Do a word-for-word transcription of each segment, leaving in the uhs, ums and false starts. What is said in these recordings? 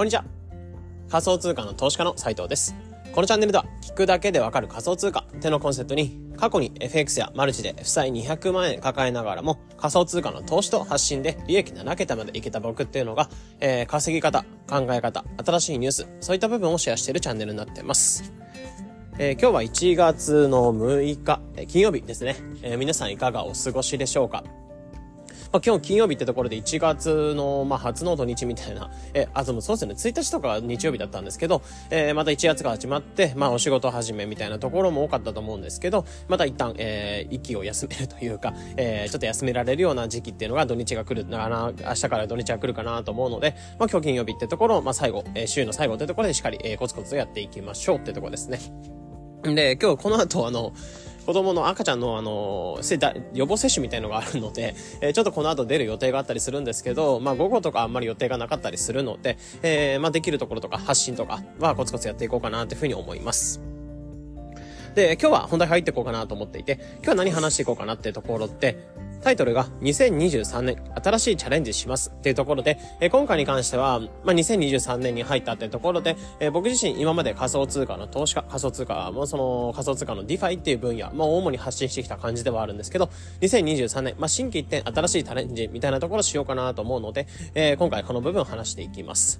こんにちは。仮想通貨の投資家の斉藤です。このチャンネルでは聞くだけでわかる仮想通貨ってのコンセプトに、過去に エフエックス やマルチで負債にひゃくまんえん抱えながらも仮想通貨の投資と発信で利益ななけたまでいけた僕っていうのが、えー、稼ぎ方、考え方、新しいニュース、そういった部分をシェアしているチャンネルになってます。えー、今日はいちがつのむいか、えー、金曜日ですね。えー、皆さんいかがお過ごしでしょうか。まあ、今日金曜日ってところでいちがつの、まあ、初の土日みたいな、え、あ、そうですね、ついたちとか日曜日だったんですけど、えー、またいちがつが始まって、まあ、お仕事始めみたいなところも多かったと思うんですけど、また一旦、えー、息を休めるというか、えー、ちょっと休められるような時期っていうのが土日が来るかな、明日から土日が来るかなと思うので、まあ、今日金曜日ってところを、まあ、最後、えー、週の最後ってところでしっかり、えー、コツコツやっていきましょうってところですね。で、今日この後、あの、子供の赤ちゃんのあのせだ予防接種みたいのがあるので、えー、ちょっとこの後出る予定があったりするんですけど、まあ午後とかあんまり予定がなかったりするので、えー、まあできるところとか発信とかはコツコツやっていこうかなというふうに思います。で、今日は本題入っていこうかなと思っていて、今日は何話していこうかなっていうところって、タイトルがにせんにじゅうさんねん新しいチャレンジしますっていうところで、え今回に関しては、まあ、にせんにじゅうさんねんに入ったっていうところで、え僕自身今まで仮想通貨の投資家、仮想通貨もその仮想通貨の DeFi っていう分野、まあ、主に発信してきた感じではあるんですけど、にせんにじゅうさんねん、まあ、新規一転新しいチャレンジみたいなところをしようかなと思うので、えー、今回この部分を話していきます。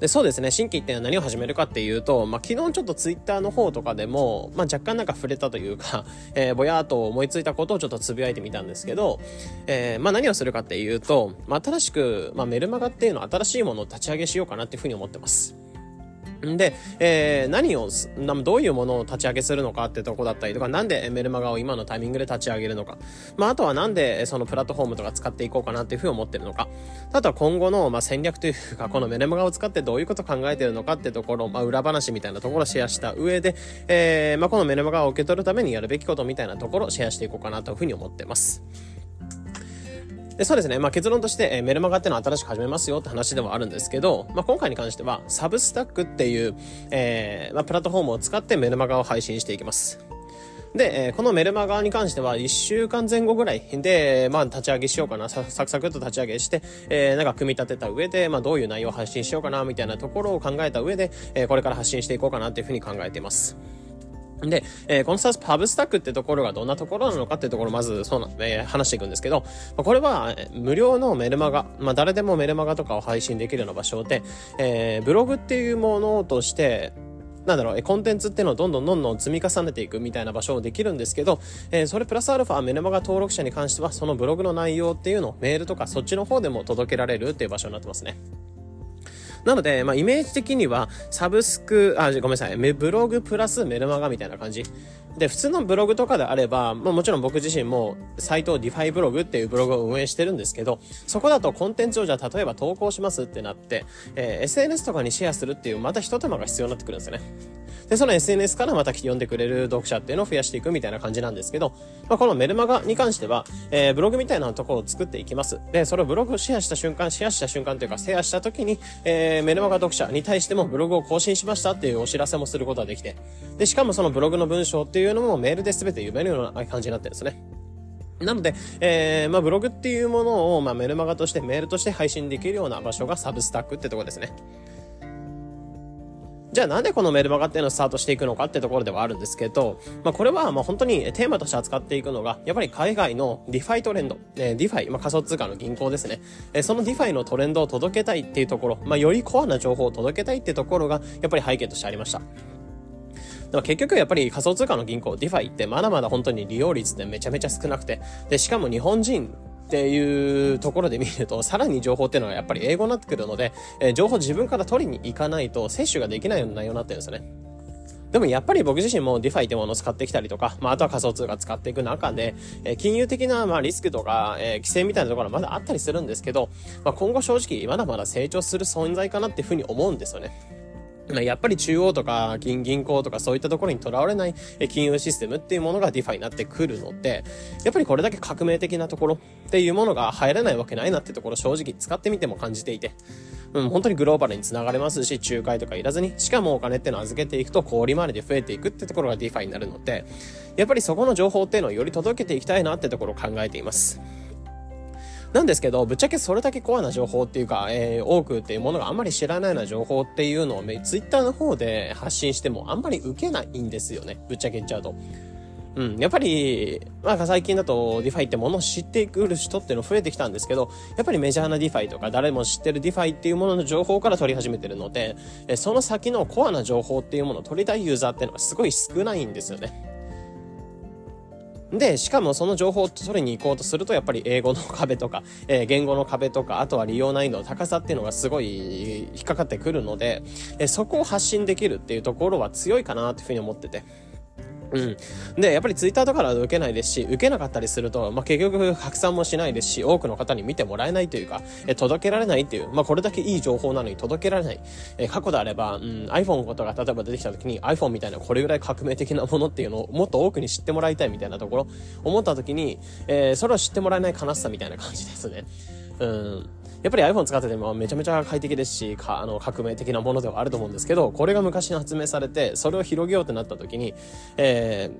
で、そうですね、新規一転は何を始めるかっていうと、まあ、昨日ちょっとツイッターの方とかでも、まあ、若干なんか触れたというか、えー、ぼやーっと思いついたことをちょっとつぶやいてみたんですけど、えー、まあ、何をするかっていうと、まあ、新しく、まあ、メルマガっていうのを新しいものを立ち上げしようかなっていうふうに思ってます。で、えー、何を、どういうものを立ち上げするのかってとこだったりとか、なんでメルマガを今のタイミングで立ち上げるのか。まあ、あとはなんでそのプラットフォームとか使っていこうかなっていうふうに思ってるのか。あとは今後の、まあ、戦略というか、このメルマガを使ってどういうことを考えてるのかってところ、まあ、裏話みたいなところをシェアした上で、えー、まあ、このメルマガを受け取るためにやるべきことみたいなところをシェアしていこうかなというふうに思ってます。で、そうですね。まあ、結論として、えー、メルマガってのを新しく始めますよって話でもあるんですけど、まあ、今回に関しては、サブスタックっていう、えー、まあ、プラットフォームを使ってメルマガを配信していきます。で、えー、このメルマガに関してはいっしゅうかんぜんごぐらいで、まあ、立ち上げしようかな、サクサクっと立ち上げして、えー、なんか組み立てた上で、まあ、どういう内容を発信しようかな、みたいなところを考えた上で、えー、これから発信していこうかなというふうに考えています。で、えー、このサブスタックってところがどんなところなのかっていうところをまずそうな、えー、話していくんですけど、これは無料のメルマガ、まあ、誰でもメルマガとかを配信できるような場所で、えー、ブログっていうものとして、なんだろう、コンテンツっていうのをどんどんどんどん積み重ねていくみたいな場所をできるんですけど、えー、それプラスアルファメルマガ登録者に関してはそのブログの内容っていうのをメールとかそっちの方でも届けられるっていう場所になってますね。なので、まあ、イメージ的には、サブスク、あ、ごめんなさい、ブログプラスメルマガみたいな感じ。で、普通のブログとかであれば、まあ、もちろん僕自身も、サイトディファイブログっていうブログを運営してるんですけど、そこだとコンテンツをじゃあ例えば投稿しますってなって、えー、エスエヌエス とかにシェアするっていう、また一手間が必要になってくるんですよね。で、その エスエヌエス からまた読んでくれる読者っていうのを増やしていくみたいな感じなんですけど、まあ、このメルマガに関しては、えー、ブログみたいなところを作っていきます。で、それをブログをシェアした瞬間、シェアした瞬間というか、シェアした時に、えーメルマガ読者に対してもブログを更新しましたっていうお知らせもすることができて、でしかもそのブログの文章っていうのもメールで全て読めるような感じになってるんですね。なので、えー、まあブログっていうものを、まあ、メルマガとしてメールとして配信できるような場所がサブスタックってところですね。じゃあなんでこのメルマガっていうのをスタートしていくのかってところではあるんですけど、まあこれはまあ本当にテーマとして扱っていくのが、やっぱり海外のディファイトレンド、えー、ディファイ、まあ仮想通貨の銀行ですね。えー、そのディファイのトレンドを届けたいっていうところ、まあよりコアな情報を届けたいっていうところが、やっぱり背景としてありました。結局やっぱり仮想通貨の銀行、ディファイってまだまだ本当に利用率ってめちゃめちゃ少なくて、で、しかも日本人、っていうところで見ると、さらに情報っていうのはやっぱり英語になってくるので、えー、情報自分から取りに行かないと摂取ができないような内容になってるんですよね。でもやっぱり僕自身も DeFi ってものを使ってきたりとか、まあ、あとは仮想通貨使っていく中で、えー、金融的なまあリスクとか、えー、規制みたいなところはまだあったりするんですけど、まあ、今後正直まだまだ成長する存在かなっていうふうに思うんですよね。やっぱり中央とか銀行とかそういったところにとらわれない金融システムっていうものが DeFi になってくるので、やっぱりこれだけ革命的なところっていうものが入らないわけないなってところ正直使ってみても感じていて、うん、本当にグローバルに繋がれますし、仲介とかいらずに、しかもお金ってのを預けていくと小売回りで増えていくってところが DeFi になるので、やっぱりそこの情報っていうのをより届けていきたいなってところを考えています。なんですけど、ぶっちゃけそれだけコアな情報っていうか、えー、多くっていうものがあんまり知らないような情報っていうのを、ね、ツイッターの方で発信してもあんまり受けないんですよね、ぶっちゃけ言っちゃうと。うん、やっぱり、まあ最近だと DeFi ってものを知ってくる人っていうの増えてきたんですけど、やっぱりメジャーな DeFi とか誰も知ってる DeFi っていうものの情報から取り始めてるので、その先のコアな情報っていうものを取りたいユーザーっていうのがすごい少ないんですよね。で、しかもその情報を取りに行こうとすると、やっぱり英語の壁とか、えー、言語の壁とか、あとは利用難易度の高さっていうのがすごい引っかかってくるので、えー、そこを発信できるっていうところは強いかなっていうふうに思ってて。うん、でやっぱりツイッターとかだと受けないですし、受けなかったりすると、まあ、結局拡散もしないですし、多くの方に見てもらえないというか、え届けられないっていう、まあ、これだけいい情報なのに届けられない、え過去であれば、うん、iPhone ことが例えば出てきた時に iPhone みたいなこれぐらい革命的なものっていうのをもっと多くに知ってもらいたいみたいなところ思った時に、えー、それを知ってもらえない悲しさみたいな感じですね。うん、やっぱり iPhone 使っててもめちゃめちゃ快適ですし、かあの革命的なものではあると思うんですけど、これが昔に発明されてそれを広げようってなった時に、え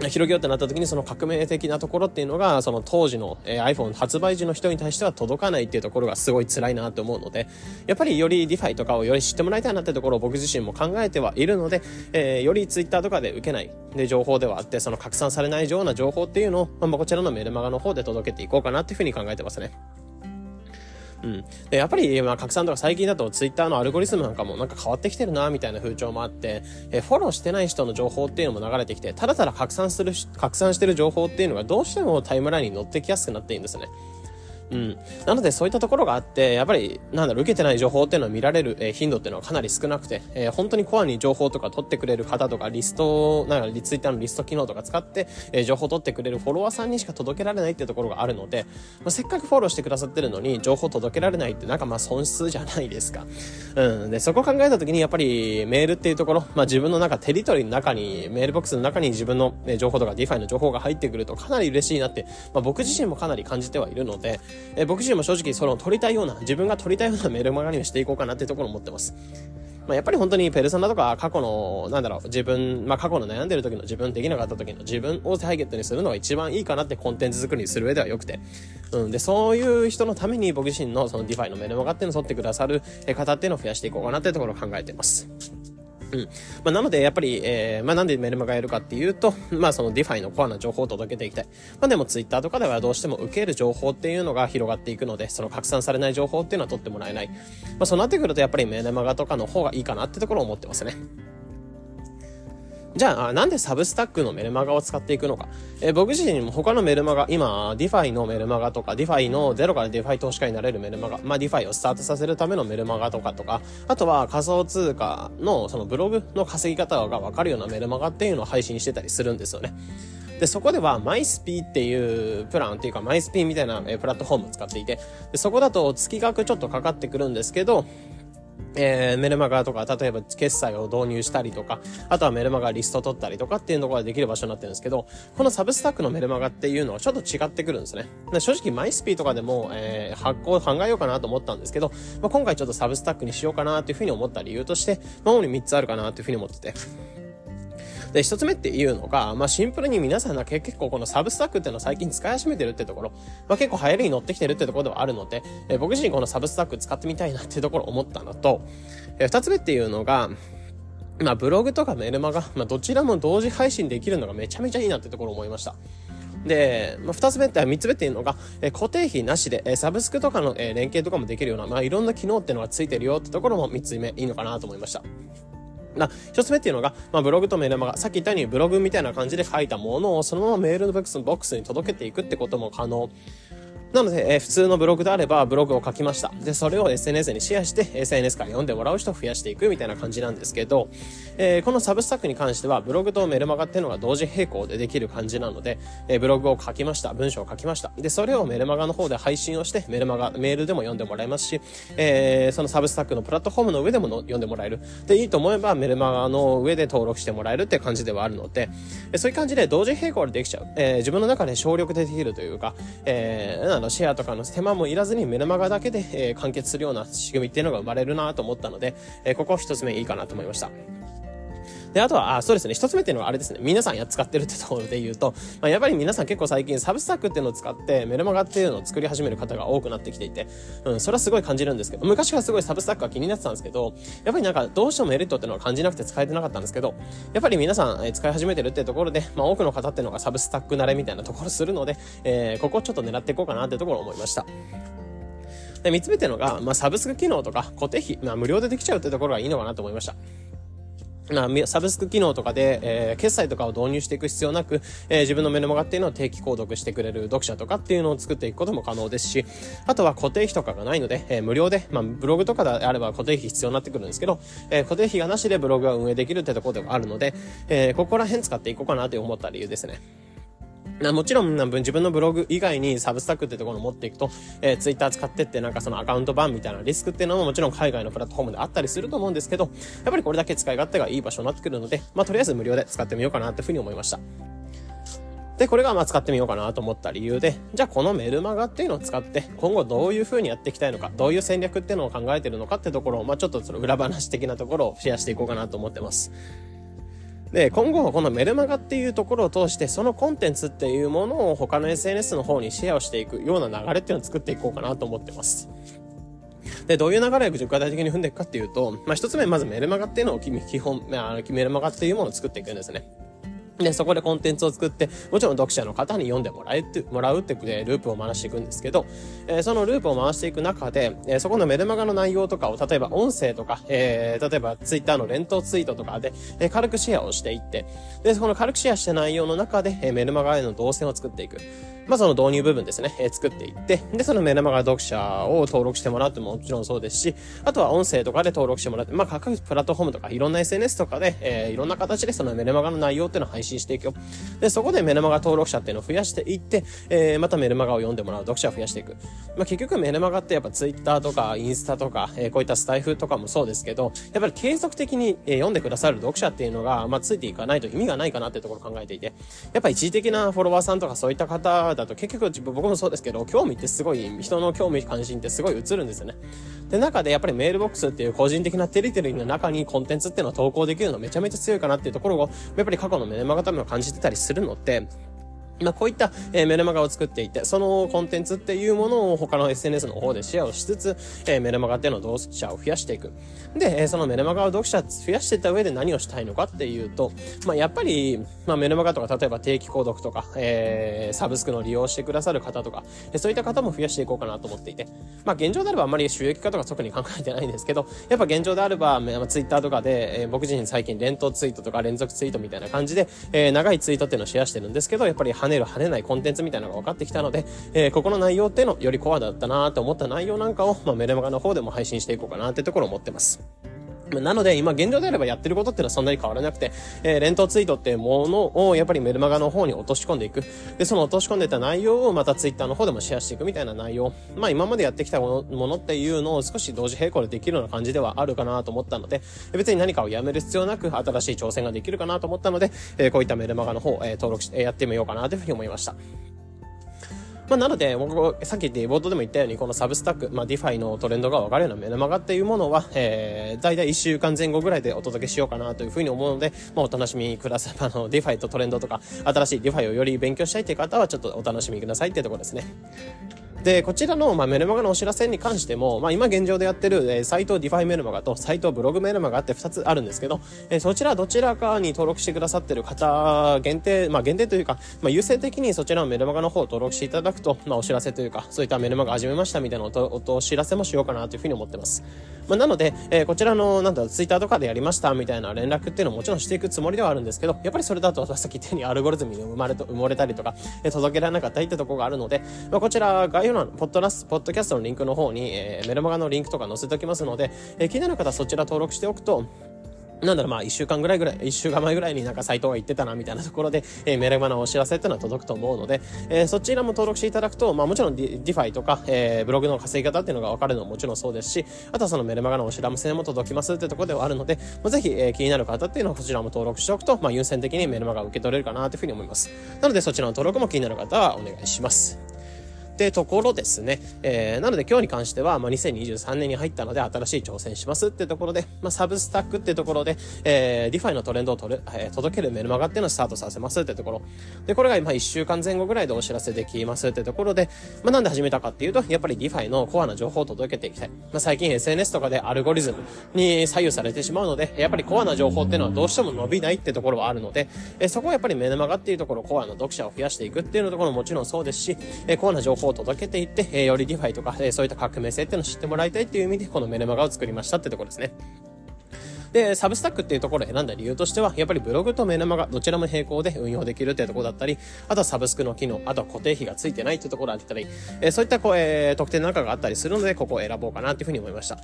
ー、広げようってなった時にその革命的なところっていうのがその当時の、えー、iPhone 発売時の人に対しては届かないっていうところがすごい辛いなと思うので、やっぱりより DeFi とかをより知ってもらいたいなってところを僕自身も考えてはいるので、えー、より Twitter とかで受けないで情報ではあって、その拡散されないような情報っていうのを、まあ、こちらのメルマガの方で届けていこうかなっていうふうに考えてますね。うん、でやっぱり、まあ、拡散とか最近だとツイッターのアルゴリズムなんかもなんか変わってきてるなみたいな風潮もあって、えフォローしてない人の情報っていうのも流れてきて、ただただ拡散する拡散してる情報っていうのがどうしてもタイムラインに乗ってきやすくなっているんですね。うん、なのでそういったところがあって、やっぱりなんだろう、受けてない情報っていうのを見られる、えー、頻度っていうのはかなり少なくて、えー、本当にコアに情報とか取ってくれる方とか、リストなんかリツイッターのリスト機能とか使って、えー、情報取ってくれるフォロワーさんにしか届けられないっていうところがあるので、まあ、せっかくフォローしてくださってるのに情報届けられないってなんかまあ損失じゃないですか。うん、でそこを考えた時にやっぱりメールっていうところ、まあ、自分の中テリトリーの中にメールボックスの中に自分の情報とか DeFi の情報が入ってくるとかなり嬉しいなって、まあ、僕自身もかなり感じてはいるので、え僕自身も正直その取りたいような自分が取りたいようなメルマガにしていこうかなっていうところを思ってます。まあ、やっぱり本当にペルソナとか過去のなんだろう自分、まあ過去の悩んでる時の自分、できなかった時の自分をターゲットにするのが一番いいかなってコンテンツ作りにする上ではよくて、うん、でそういう人のために僕自身のその DeFi のメルマガっていうのを取ってくださる方っていうのを増やしていこうかなっていうところを考えてます。うん、まあ、なのでやっぱり、えー、まあなんでメルマガやるかっていうと、まあその DeFi のコアな情報を届けていきたい。まあでも Twitter とかではどうしても受ける情報っていうのが広がっていくので、その拡散されない情報っていうのは取ってもらえない。まあそうなってくるとやっぱりメルマガとかの方がいいかなってところを思ってますね。じゃあなんでサブスタックのメルマガを使っていくのか、えー、僕自身も他のメルマガ、今 DeFi のメルマガとか DeFi のゼロから DeFi 投資家になれるメルマガ、まあ DeFi をスタートさせるためのメルマガとかとか、あとは仮想通貨のそのブログの稼ぎ方がわかるようなメルマガっていうのを配信してたりするんですよね。でそこではマイスピーっていうプランっていうかマイスピーみたいなプラットフォームを使っていて、でそこだと月額ちょっとかかってくるんですけど、えー、メルマガとか例えば決済を導入したりとか、あとはメルマガリスト取ったりとかっていうところができる場所になってるんですけど、このサブスタックのメルマガっていうのはちょっと違ってくるんですね。正直マイスピーとかでも、えー、発行考えようかなと思ったんですけど、まあ、今回ちょっとサブスタックにしようかなというふうに思った理由として、まあ、主にみっつあるかなというふうに思ってて、で一つ目っていうのが、まあ、シンプルに皆さんが結構このサブスタックっていうのを最近使い始めてるってところ、まあ、結構流行りに乗ってきてるってところではあるので、え僕自身このサブスタック使ってみたいなっていうところを思ったのと、え二つ目っていうのが、まあ、ブログとかメルマガ、まあ、どちらも同時配信できるのがめちゃめちゃいいなってところを思いました。で、まあ、二つ目って、三つ目っていうのが、えー、固定費なしで、えー、サブスクとかの、えー、連携とかもできるような、まあ、いろんな機能っていうのがついてるよってところも三つ目いいのかなと思いました。な、一つ目っていうのが、まあ、ブログとメルマガ、さっき言ったようにブログみたいな感じで書いたものをそのままメールのボックスに届けていくってことも可能。なので、えー、普通のブログであればブログを書きました。で、それを エスエヌエス にシェアして、エスエヌエス から読んでもらう人を増やしていくみたいな感じなんですけど、えー、このサブスタックに関しては、ブログとメルマガっていうのが同時並行でできる感じなので、えー、ブログを書きました。文章を書きました。で、それをメルマガの方で配信をして、メルマガ、メールでも読んでもらえますし、えー、そのサブスタックのプラットフォームの上でもの読んでもらえる。で、いいと思えばメルマガの上で登録してもらえるって感じではあるので、そういう感じで同時並行でできちゃう。えー、自分の中で省力でできるというか、えーシェアとかの手間もいらずにメルマガだけで、えー、完結するような仕組みっていうのが生まれるなと思ったので、えー、ここ一つ目いいかなと思いました。で、あとはあそうですね、一つ目っていうのはあれですね、皆さんや使ってるってところで言うと、まあ、やっぱり皆さん結構最近サブスタックっていうのを使ってメルマガっていうのを作り始める方が多くなってきていて、うん、それはすごい感じるんですけど、昔からすごいサブスタックは気になってたんですけど、やっぱりなんかどうしてもメリットっていうのは感じなくて使えてなかったんですけど、やっぱり皆さん使い始めてるってところで、まあ、多くの方っていうのがサブスタック慣れみたいなところするので、えー、ここをちょっと狙っていこうかなってところを思いました。で、三つ目っていうのが、まあ、サブスク機能とか固定費、まあ、無料でできちゃうってところがいいのかなと思いました。まあ、サブスク機能とかで、えー、決済とかを導入していく必要なく、えー、自分のメルマガっていうのを定期購読してくれる読者とかっていうのを作っていくことも可能ですし、あとは固定費とかがないので、えー、無料で、まあ、ブログとかであれば固定費必要になってくるんですけど、えー、固定費がなしでブログが運営できるってところがあるので、えー、ここら辺使っていこうかなと思った理由ですね。もちろん自分のブログ以外にサブスタックってところを持っていくと、えー、ツイッター使ってってなんかそのアカウント版みたいなリスクっていうのももちろん海外のプラットフォームであったりすると思うんですけど、やっぱりこれだけ使い勝手がいい場所になってくるので、まあとりあえず無料で使ってみようかなっていうふうに思いました。で、これがまあ使ってみようかなと思った理由で、じゃあこのメルマガっていうのを使って今後どういう風にやっていきたいのか、どういう戦略っていうのを考えているのかってところを、まあちょっとその裏話的なところをシェアしていこうかなと思ってます。で、今後このメルマガっていうところを通してそのコンテンツっていうものを他の エスエヌエス の方にシェアをしていくような流れっていうのを作っていこうかなと思ってます。で、どういう流れを具体的に踏んでいくかっていうと、まあ、一つ目まずメルマガっていうのを基本、まあ、メルマガっていうものを作っていくんですね。で、そこでコンテンツを作って、もちろん読者の方に読んでもらえって、もらうってことでループを回していくんですけど、えー、そのループを回していく中で、えー、そこのメルマガの内容とかを、例えば音声とか、えー、例えばツイッターの連投ツイートとかで、えー、軽くシェアをしていって、で、この軽くシェアした内容の中で、えー、メルマガへの動線を作っていく。まあ、その導入部分ですね、えー、作っていって、で、そのメルマガ読者を登録してもらうってももちろんそうですし、あとは音声とかで登録してもらって、まあ、各プラットフォームとか、いろんな エスエヌエス とかで、えー、いろんな形でそのメルマガの内容っていうのを配信していくよ。で、そこでメルマガ登録者っていうのを増やしていって、えー、またメルマガを読んでもらう読者を増やしていく。まあ、結局メルマガってやっぱツイッターとかインスタとか、えー、こういったスタイフとかもそうですけど、やっぱり継続的に読んでくださる読者っていうのが、まあ、ついていかないと意味がないかなっていうところを考えていて、やっぱ一時的なフォロワーさんとかそういった方だと結局僕もそうですけど、興味ってすごい、人の興味関心ってすごい移るんですよね。で、中でやっぱりメールボックスっていう個人的なテリトリーの中にコンテンツっていうのを投稿できるのめちゃめちゃ強いかなっていうところを、やっぱり過去のメルマガためを感じてたりするので、まあ、こういったメルマガを作っていて、そのコンテンツっていうものを他の エスエヌエス の方でシェアをしつつ、えー、メルマガっていうのを読者を増やしていく。で、そのメルマガを読者増やしていった上で何をしたいのかっていうと、まあ、やっぱり、まあ、メルマガとか例えば定期購読とか、えー、サブスクの利用してくださる方とか、そういった方も増やしていこうかなと思っていて、まあ、現状であればあんまり収益化とか特に考えてないんですけど、やっぱ現状であれば、まあ、ツイッターとかで、えー、僕自身最近連投ツイートとか連続ツイートみたいな感じで、えー、長いツイートっていうのをシェアしてるんですけど、やっぱり跳ねる跳ねないコンテンツみたいなのが分かってきたので、えー、ここの内容っていうのよりコアだったなと思った内容なんかを、まあ、メルマガの方でも配信していこうかなってところを思ってます。なので今現状であればやってることっていうのはそんなに変わらなくて、えー、連投ツイートっていうものをやっぱりメルマガの方に落とし込んでいく。で、その落とし込んでた内容をまたツイッターの方でもシェアしていくみたいな内容、まあ今までやってきたもの、ものっていうのを少し同時並行でできるような感じではあるかなと思ったので、別に何かをやめる必要なく新しい挑戦ができるかなと思ったので、えー、こういったメルマガの方、えー、登録してやってみようかなというふうに思いました。まあ、なので、僕、さっき冒頭でも言ったように、このサブスタック、まあ、DeFi のトレンドが分かるようなメルマガっていうものは、えー、だいたいいっしゅうかんぜん後ぐらいでお届けしようかなというふうに思うので、まあ、お楽しみください。あの、DeFi とトレンドとか、新しい DeFi をより勉強したいという方は、ちょっとお楽しみくださいっていうところですね。で、こちらの、まあ、メルマガのお知らせに関しても、まあ、今現状でやってる、えー、サイト DeFi メルマガとサイトブログメルマガってふたつあるんですけど、えー、そちらどちらかに登録してくださってる方限定、まあ、限定というか、まあ、優先的にそちらのメルマガの方を登録していただくと、まあ、お知らせというか、そういったメルマガ始めましたみたいなおと、おとお知らせもしようかなというふうに思ってます。まあ、なので、えー、こちらの、なんだろう、Twitter とかでやりましたみたいな連絡っていうのももちろんしていくつもりではあるんですけど、やっぱりそれだと、さっき言ったようにアルゴリズムに生まれと、埋もれたりとか、えー、届けられなかったりってとこがあるので、まあ、こちら概要ポッドラスポッドキャストのリンクの方に、えー、メルマガのリンクとか載せておきますので、えー、気になる方はそちら登録しておくと、なんだろう、まあいっしゅうかんぐらいぐらい、いっしゅうかんまえぐらいになんかサイトが行ってたなみたいなところで、えー、メルマガのお知らせっていうのは届くと思うので、えー、そちらも登録していただくと、まあもちろんディ、ディファイとか、えー、ブログの稼ぎ方っていうのが分かるのももちろんそうですし、あとはそのメルマガのお知らせも届きますってところではあるので、まあ、ぜひ、えー、気になる方っていうのはこちらも登録しておくと、まあ優先的にメルマガを受け取れるかなというふうに思います。なのでそちらの登録も気になる方はお願いします。ってところですね。えー、なので今日に関しては、まあ、にせんにじゅうさんねんに入ったので新しい挑戦しますってところで、まあ、サブスタックってところで、えー、DeFi のトレンドを取る、えー、届けるメルマガっていうのをスタートさせますってところで、これが今いっしゅうかんぜん後ぐらいでお知らせできますってところで、まあ、なんで始めたかっていうと、やっぱり DeFi のコアな情報を届けていきたい。まあ、最近 エスエヌエス とかでアルゴリズムに左右されてしまうので、やっぱりコアな情報っていうのはどうしても伸びないってところはあるので、えー、そこはやっぱりメルマガっていうところ、コアな読者を増やしていくっていうのところももちろんそうですし、えー、コアな情報を届けていって、えー、より DeFi とか、えー、そういった革命性っていうのを知ってもらいたいっていう意味で、このメルマガを作りましたってところですね。で、サブスタックっていうところを選んだ理由としては、やっぱりブログとメルマガどちらも並行で運用できるっていうところだったり、あとはサブスクの機能、あとは固定費がついてないっていうところだったり、えー、そういったこう、えー、特典なんかがあったりするので、ここを選ぼうかなっていうふうに思いました。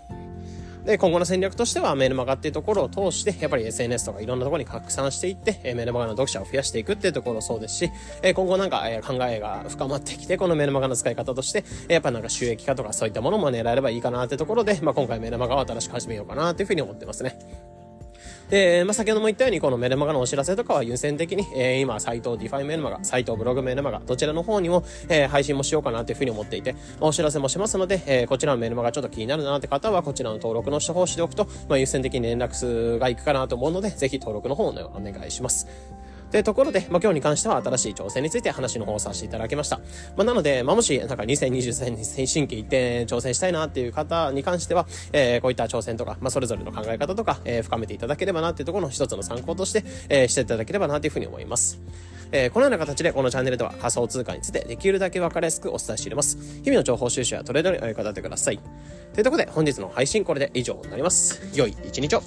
で、今後の戦略としてはメルマガっていうところを通して、やっぱり エスエヌエス とかいろんなところに拡散していって、メルマガの読者を増やしていくっていうところそうですし、今後なんか考えが深まってきて、このメルマガの使い方として、やっぱなんか収益化とかそういったものも狙えればいいかなってところで、まあ今回メルマガを新しく始めようかなっていうふうに思ってますね。で、まあ、先ほども言ったように、このメルマガのお知らせとかは優先的に、えー、今、サイト、ディファイメルマガ、サイト、ブログメルマガ、どちらの方にも、えー、配信もしようかなというふうに思っていて、まあ、お知らせもしますので、えー、こちらのメルマガちょっと気になるなって方は、こちらの登録の下方をしておくと、まあ、優先的に連絡数がいくかなと思うので、ぜひ登録の方を、ね、お願いします。というところで、まあ、今日に関しては新しい挑戦について話の方をさせていただきました。まあ、なので、まあ、もし、なんかにせんにじゅうさんねんに新規一点挑戦したいなっていう方に関しては、えー、こういった挑戦とか、まあ、それぞれの考え方とか、えー、深めていただければなっていうところの一つの参考として、えー、していただければなというふうに思います。えー、このような形でこのチャンネルでは仮想通貨についてできるだけ分かりやすくお伝えしています。日々の情報収集やトレードにお役立てください。というところで、本日の配信これで以上になります。良い一日を。